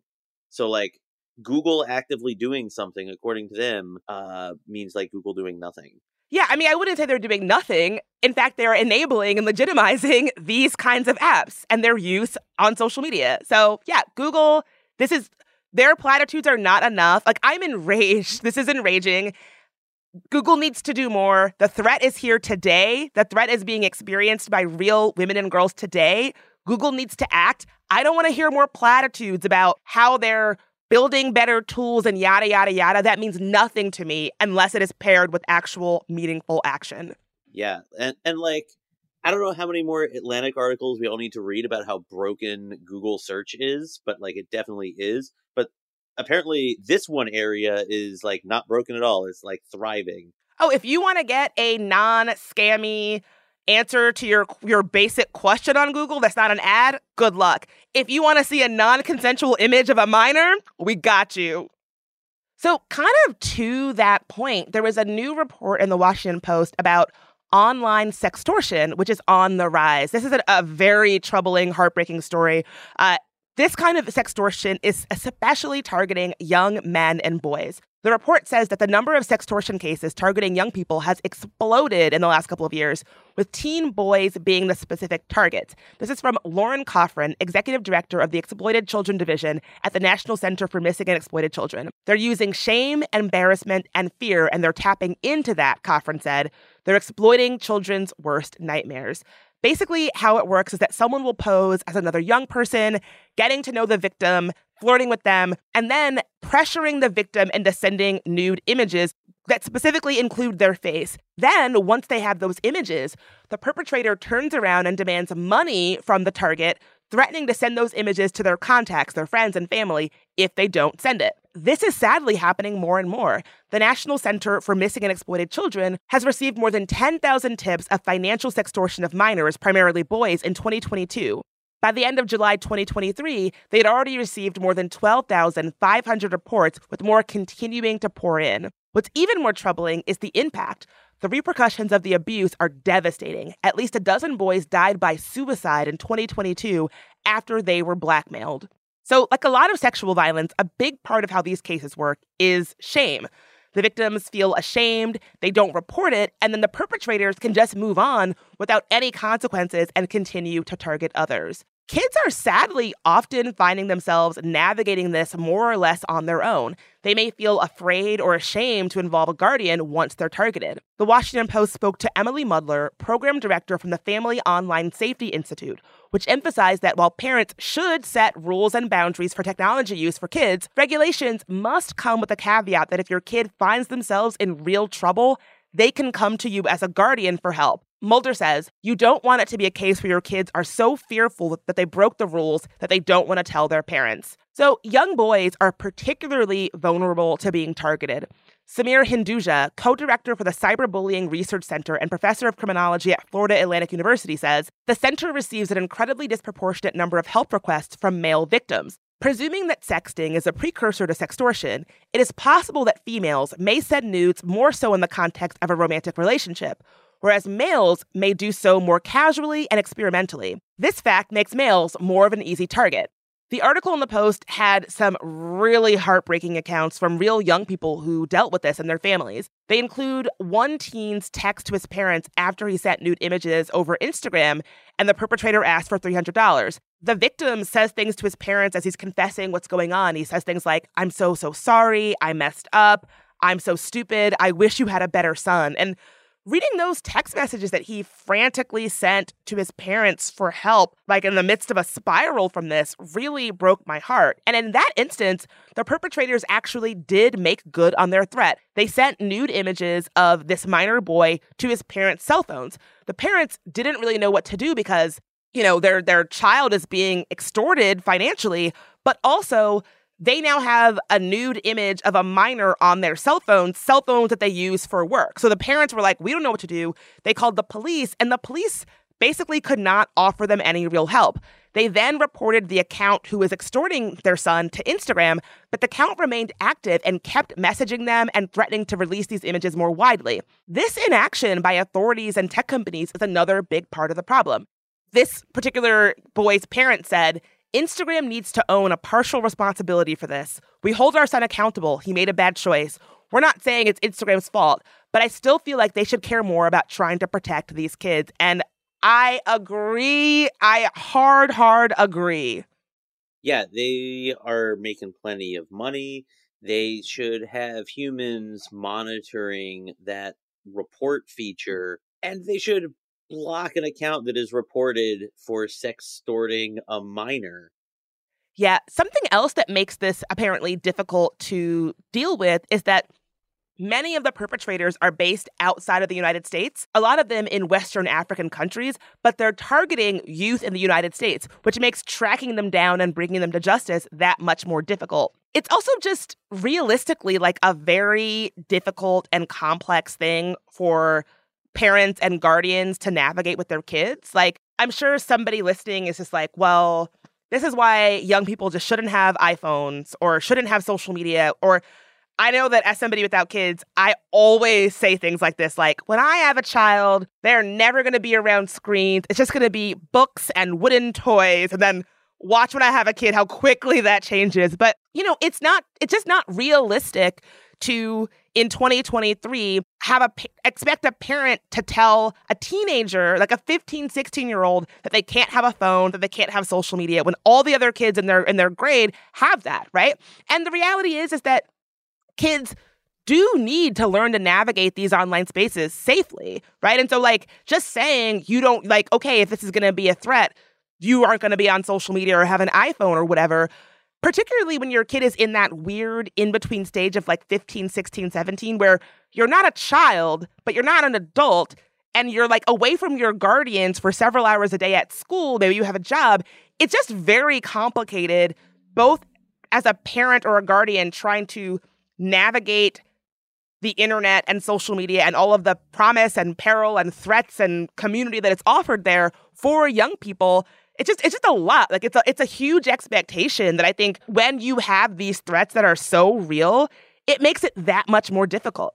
So like Google actively doing something, according to them, uh, means like Google doing nothing. Yeah, I mean, I wouldn't say they're doing nothing. In fact, they're enabling and legitimizing these kinds of apps and their use on social media. So, yeah, Google, this is, their platitudes are not enough. Like, I'm enraged. This is enraging. Google needs to do more. The threat is here today. The threat is being experienced by real women and girls today. Google needs to act. I don't want to hear more platitudes about how they're building better tools and yada, yada, yada. That means nothing to me unless it is paired with actual meaningful action. Yeah. And, and like, I don't know how many more Atlantic articles we all need to read about how broken Google search is, but like it definitely is. But apparently this one area is like not broken at all. It's like thriving. Oh, if you want to get a non-scammy answer to your your basic question on Google that's not an ad, good luck. If you want to see a non-consensual image of a minor, we got you. So kind of to that point, there was a new report in the Washington Post about online sextortion, which is on the rise. This is a, a very troubling, heartbreaking story. Uh, this kind of sextortion is especially targeting young men and boys. The report says that the number of sextortion cases targeting young people has exploded in the last couple of years, with teen boys being the specific target. This is from Lauren Coffran, executive director of the Exploited Children Division at the National Center for Missing and Exploited Children. They're using shame, embarrassment, and fear, and they're tapping into that, Coffran said. They're exploiting children's worst nightmares. Basically, how it works is that someone will pose as another young person, getting to know the victim, flirting with them, and then pressuring the victim into sending nude images that specifically include their face. Then, once they have those images, the perpetrator turns around and demands money from the target, threatening to send those images to their contacts, their friends, and family if they don't send it. This is sadly happening more and more. The National Center for Missing and Exploited Children has received more than ten thousand tips of financial sextortion of minors, primarily boys, in twenty twenty-two. By the end of July twenty twenty-three, they had already received more than twelve thousand five hundred reports, with more continuing to pour in. What's even more troubling is the impact. The repercussions of the abuse are devastating. At least a dozen boys died by suicide in twenty twenty-two after they were blackmailed. So, like a lot of sexual violence, a big part of how these cases work is shame. The victims feel ashamed, they don't report it, and then the perpetrators can just move on without any consequences and continue to target others. Kids are sadly often finding themselves navigating this more or less on their own. They may feel afraid or ashamed to involve a guardian once they're targeted. The Washington Post spoke to Emily Mudler, program director from the Family Online Safety Institute, which emphasized that while parents should set rules and boundaries for technology use for kids, regulations must come with a caveat that if your kid finds themselves in real trouble, they can come to you as a guardian for help. Mulder says, you don't want it to be a case where your kids are so fearful that they broke the rules that they don't want to tell their parents. So young boys are particularly vulnerable to being targeted. Samir Hinduja, co-director for the Cyberbullying Research Center and professor of criminology at Florida Atlantic University, says, the center receives an incredibly disproportionate number of help requests from male victims. Presuming that sexting is a precursor to sextortion, it is possible that females may send nudes more so in the context of a romantic relationship, whereas males may do so more casually and experimentally. This fact makes males more of an easy target. The article in The Post had some really heartbreaking accounts from real young people who dealt with this and their families. They include one teen's text to his parents after he sent nude images over Instagram, and the perpetrator asked for three hundred dollars. The victim says things to his parents as he's confessing what's going on. He says things like, "I'm so, so sorry. I messed up. I'm so stupid. I wish you had a better son." And reading those text messages that he frantically sent to his parents for help, like in the midst of a spiral from this, really broke my heart. And in that instance, the perpetrators actually did make good on their threat. They sent nude images of this minor boy to his parents' cell phones. The parents didn't really know what to do because, you know, their, their child is being extorted financially, but also they now have a nude image of a minor on their cell phones, cell phones that they use for work. So the parents were like, we don't know what to do. They called the police, and the police basically could not offer them any real help. They then reported the account who was extorting their son to Instagram, but the account remained active and kept messaging them and threatening to release these images more widely. This inaction by authorities and tech companies is another big part of the problem. This particular boy's parent said, "Instagram needs to own a partial responsibility for this. We hold our son accountable. He made a bad choice. We're not saying it's Instagram's fault, but I still feel like they should care more about trying to protect these kids." And I agree. I hard, hard agree. Yeah, they are making plenty of money. They should have humans monitoring that report feature, and they should block an account that is reported for sextorting a minor. Yeah, something else that makes this apparently difficult to deal with is that many of the perpetrators are based outside of the United States, a lot of them in Western African countries, but they're targeting youth in the United States, which makes tracking them down and bringing them to justice that much more difficult. It's also just realistically like a very difficult and complex thing for parents and guardians to navigate with their kids. Like, I'm sure somebody listening is just like, well, this is why young people just shouldn't have iPhones or shouldn't have social media. Or I know that as somebody without kids, I always say things like this, like, when I have a child, they're never going to be around screens. It's just going to be books and wooden toys. And then watch when I have a kid how quickly that changes. But, you know, it's not, it's just not realistic to, in twenty twenty-three, have a expect a parent to tell a teenager, like a fifteen, sixteen-year-old, that they can't have a phone, that they can't have social media, when all the other kids in their in their grade have that, right? And the reality is, is that kids do need to learn to navigate these online spaces safely, right? And so, like, just saying you don't, like, okay, if this is going to be a threat, you aren't going to be on social media or have an iPhone or whatever, particularly when your kid is in that weird in-between stage of like fifteen, sixteen, seventeen, where you're not a child, but you're not an adult, and you're like away from your guardians for several hours a day at school, maybe you have a job. It's just very complicated, both as a parent or a guardian trying to navigate the internet and social media and all of the promise and peril and threats and community that it's offered there for young people. It's just it's just a lot. Like, it's a it's a huge expectation that I think when you have these threats that are so real, it makes it that much more difficult.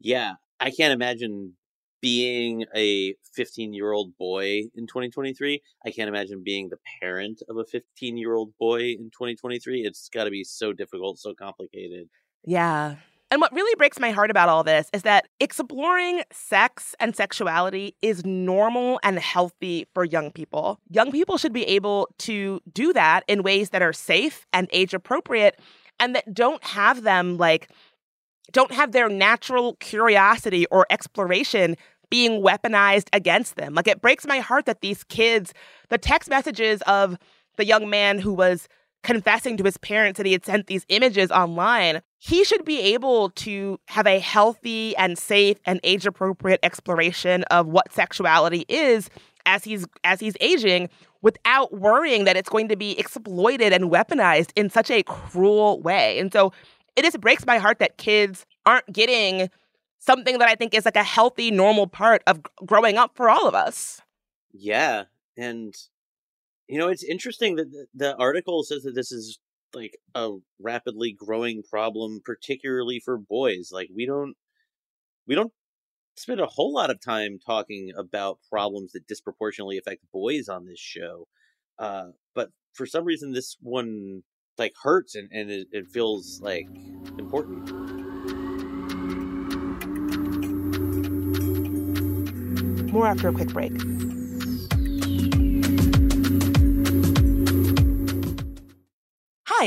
Yeah, I can't imagine being a fifteen-year-old boy in twenty twenty-three. I can't imagine being the parent of a fifteen-year-old boy in twenty twenty-three. It's got to be so difficult, so complicated. Yeah. And what really breaks my heart about all this is that exploring sex and sexuality is normal and healthy for young people. Young people should be able to do that in ways that are safe and age appropriate, and that don't have them, like, don't have their natural curiosity or exploration being weaponized against them. Like, it breaks my heart that these kids, the text messages of the young man who was confessing to his parents that he had sent these images online, he should be able to have a healthy and safe and age-appropriate exploration of what sexuality is as he's as he's aging, without worrying that it's going to be exploited and weaponized in such a cruel way. And so it just breaks my heart that kids aren't getting something that I think is like a healthy, normal part of growing up for all of us. Yeah. And, you know, it's interesting that the, the article says that this is like a rapidly growing problem, particularly for boys. Like, we don't we don't spent a whole lot of time talking about problems that disproportionately affect boys on this show. Uh, but for some reason, this one like hurts and, and it, it feels like important. More after a quick break. Hi,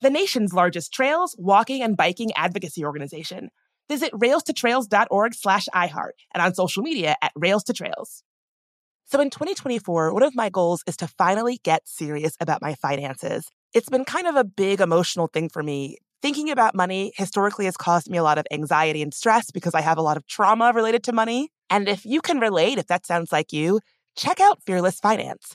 the nation's largest trails, walking, and biking advocacy organization. Visit rails to trails dot org slash iHeart and on social media at Rails to Trails. So in twenty twenty-four, one of my goals is to finally get serious about my finances. It's been kind of a big emotional thing for me. Thinking about money historically has caused me a lot of anxiety and stress because I have a lot of trauma related to money. And if you can relate, if that sounds like you, check out Fearless Finance.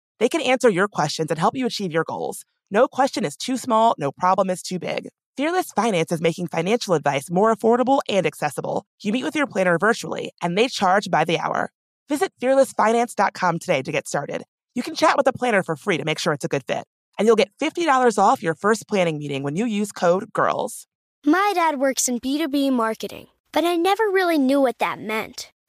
they can answer your questions and help you achieve your goals. No question is too small. No problem is too big. Fearless Finance is making financial advice more affordable and accessible. You meet with your planner virtually, and they charge by the hour. Visit fearless finance dot com today to get started. You can chat with a planner for free to make sure it's a good fit. And you'll get fifty dollars off your first planning meeting when you use code GIRLS. My dad works in B two B marketing, but I never really knew what that meant.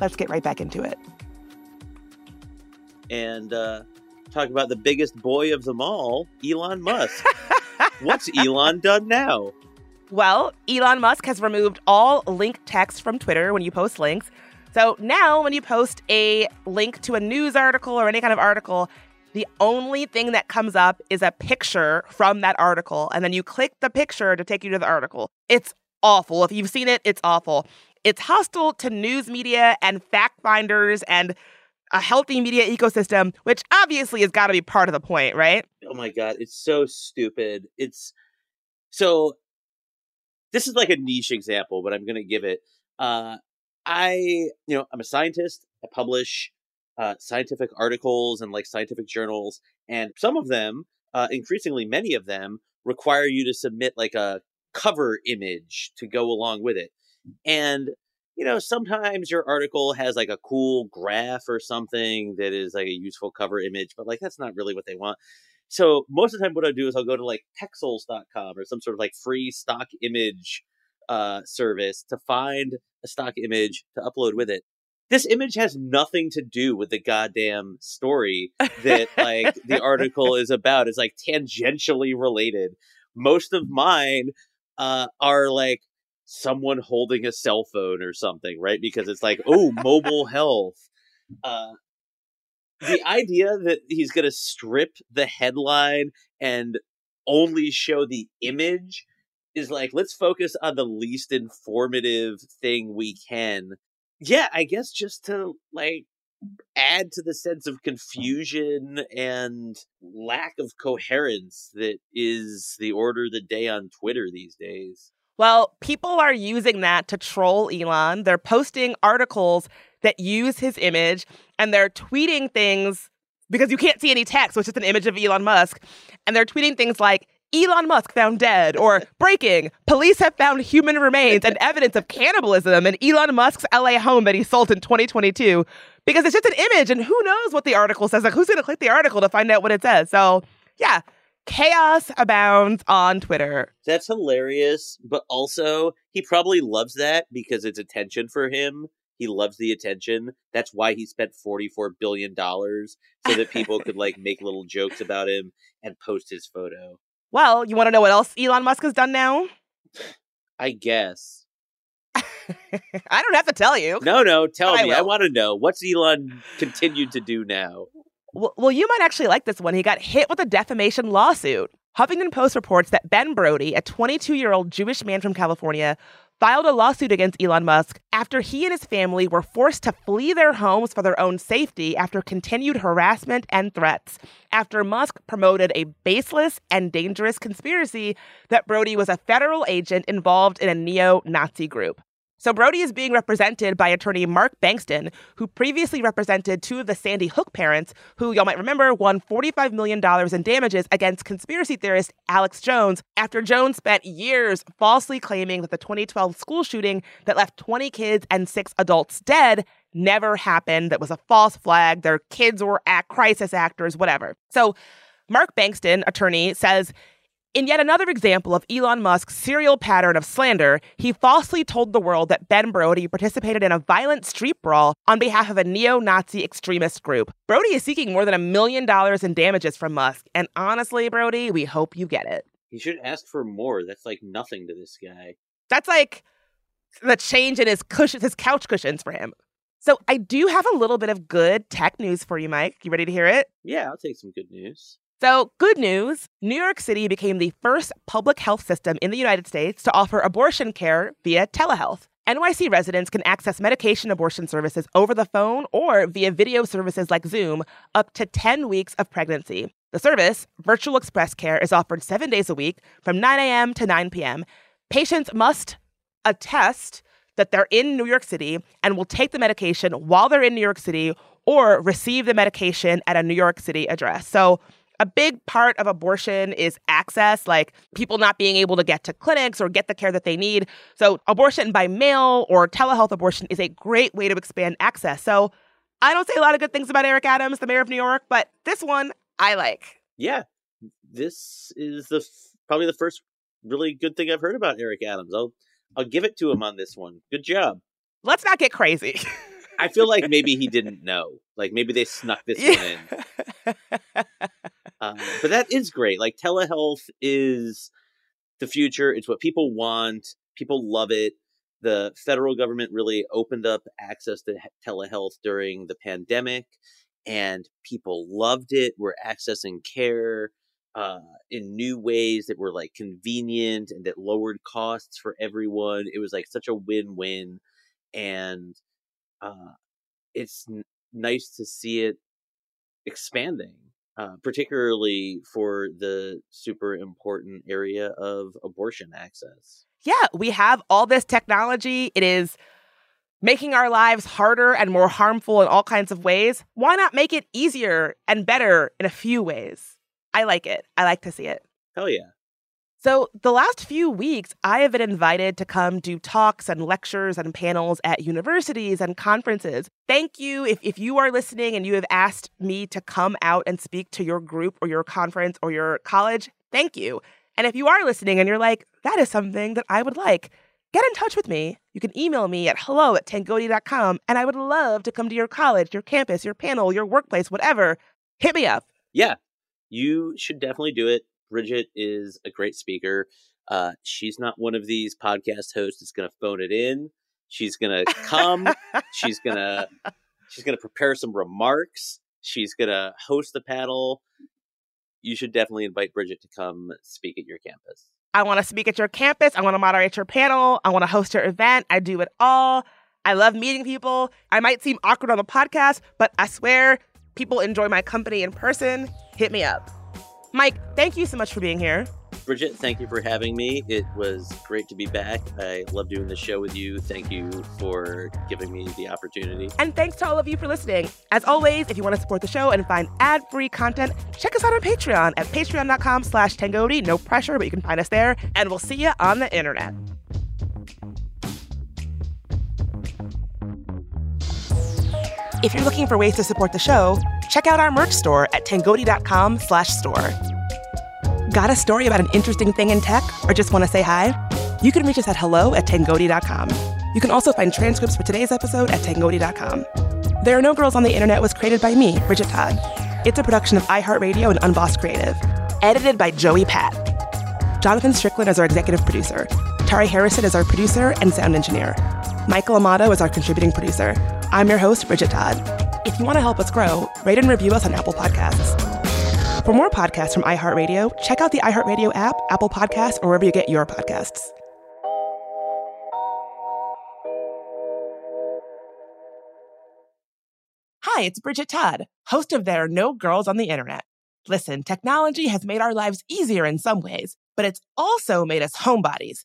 Let's get right back into it. And uh, talk about the biggest boy of them all, Elon Musk. What's Elon done now? Well, Elon Musk has removed all link text from Twitter when you post links. So now when you post a link to a news article or any kind of article, the only thing that comes up is a picture from that article, and then you click the picture to take you to the article. It's awful. If you've seen it, it's awful. It's hostile to news media and fact finders and a healthy media ecosystem, which obviously has got to be part of the point, right? Oh my God, it's so stupid. It's so, this is like a niche example, but I'm going to give it. Uh, I, you know, I'm a scientist. I publish Uh, scientific articles and like scientific journals. And some of them, uh, increasingly many of them, require you to submit like a cover image to go along with it. And, you know, sometimes your article has like a cool graph or something that is like a useful cover image, but like that's not really what they want. So most of the time what I do is I'll go to like pexels dot com or some sort of like free stock image uh, service to find a stock image to upload with it. This image has nothing to do with the goddamn story that like the article is about. It's like tangentially related. Most of mine uh, are like someone holding a cell phone or something, right? Because it's like, oh, mobile health. Uh, the idea that he's going to strip the headline and only show the image is like, let's focus on the least informative thing we can. Yeah, I guess just to, like, add to the sense of confusion and lack of coherence that is the order of the day on Twitter these days. Well, people are using that to troll Elon. They're posting articles that use his image, and they're tweeting things, because you can't see any text, so it's just an image of Elon Musk. And they're tweeting things like, Elon Musk found dead, or breaking, police have found human remains and evidence of cannibalism in Elon Musk's L A home that he sold in twenty twenty-two. Because it's just an image, and who knows what the article says? Like, who's going to click the article to find out what it says? So, yeah. Chaos abounds on Twitter. That's hilarious, but also he probably loves that because it's attention for him. He loves the attention. That's why he spent forty-four billion dollars, so that people could like make little jokes about him and post his photo. Well, you want to know what else Elon Musk has done now? I guess. I don't have to tell you. No, no, tell me. I, I want to know. What's Elon continued to do now? Well, you might actually like this one. He got hit with a defamation lawsuit. Huffington Post reports that Ben Brody, a twenty-two-year-old Jewish man from California, filed a lawsuit against Elon Musk after he and his family were forced to flee their homes for their own safety after continued harassment and threats, after Musk promoted a baseless and dangerous conspiracy that Brody was a federal agent involved in a neo-Nazi group. So Brody is being represented by attorney Mark Bankston, who previously represented two of the Sandy Hook parents, who y'all might remember won forty-five million dollars in damages against conspiracy theorist Alex Jones after Jones spent years falsely claiming that the twenty twelve school shooting that left twenty kids and six adults dead never happened. That was a false flag. Their kids were act crisis actors, whatever. So Mark Bankston, attorney, says, in yet another example of Elon Musk's serial pattern of slander, he falsely told the world that Ben Brody participated in a violent street brawl on behalf of a neo-Nazi extremist group. Brody is seeking more than a million dollars in damages from Musk. And honestly, Brody, we hope you get it. He should ask for more. That's like nothing to this guy. That's like the change in his cushions, his couch cushions for him. So I do have a little bit of good tech news for you, Mike. You ready to hear it? Yeah, I'll take some good news. So, good news, New York City became the first public health system in the United States to offer abortion care via telehealth. N Y C residents can access medication abortion services over the phone or via video services like Zoom up to ten weeks of pregnancy. The service, Virtual Express Care, is offered seven days a week from nine a.m. to nine p.m. Patients must attest that they're in New York City and will take the medication while they're in New York City or receive the medication at a New York City address. So, a big part of abortion is access, like people not being able to get to clinics or get the care that they need. So abortion by mail or telehealth abortion is a great way to expand access. So I don't say a lot of good things about Eric Adams, the mayor of New York, but this one I like. Yeah, this is the probably the first really good thing I've heard about Eric Adams. I'll, I'll give it to him on this one. Good job. Let's not get crazy. I feel like maybe he didn't know. Like maybe they snuck this yeah. one in. Um, but that is great. Like telehealth is the future. It's what people want. People love it. The federal government really opened up access to telehealth during the pandemic, and people loved it. We're accessing care uh, in new ways that were like convenient and that lowered costs for everyone. It was like such a win-win, and uh, it's n- nice to see it expanding. Uh, particularly for the super important area of abortion access. Yeah, we have all this technology. It is making our lives harder and more harmful in all kinds of ways. Why not make it easier and better in a few ways? I like it. I like to see it. Hell yeah. So the last few weeks, I have been invited to come do talks and lectures and panels at universities and conferences. Thank you. If, if you are listening and you have asked me to come out and speak to your group or your conference or your college, thank you. And if you are listening and you're like, that is something that I would like, get in touch with me. You can email me at hello at tangodi dot com, and I would love to come to your college, your campus, your panel, your workplace, whatever. Hit me up. Yeah, you should definitely do it. Bridget is a great speaker. Uh, she's not one of these podcast hosts that's going to phone it in. She's going to come. she's going to she's going to prepare some remarks. She's going to host the panel. You should definitely invite Bridget to come speak at your campus. I want to speak at your campus. I want to moderate your panel. I want to host your event. I do it all. I love meeting people. I might seem awkward on the podcast, but I swear people enjoy my company in person. Hit me up. Mike, thank you so much for being here. Bridget, thank you for having me. It was great to be back. I love doing the show with you. Thank you for giving me the opportunity. And thanks to all of you for listening. As always, if you want to support the show and find ad-free content, check us out on Patreon at patreon.com slash Tangodi. No pressure, but you can find us there. And we'll see you on the internet. If you're looking for ways to support the show, check out our merch store at tangodi.com slash store. Got a story about an interesting thing in tech or just want to say hi? You can reach us at hello at tangodi dot com. You can also find transcripts for today's episode at tangodi dot com. There Are No Girls on the Internet was created by me, Bridget Todd. It's a production of iHeartRadio and Unbossed Creative. Edited by Joey Pat. Jonathan Strickland is our executive producer. Tari Harrison is our producer and sound engineer. Michael Amato is our contributing producer. I'm your host, Bridget Todd. If you want to help us grow, rate and review us on Apple Podcasts. For more podcasts from iHeartRadio, check out the iHeartRadio app, Apple Podcasts, or wherever you get your podcasts. Hi, it's Bridget Todd, host of There Are No Girls on the Internet. Listen, technology has made our lives easier in some ways, but it's also made us homebodies,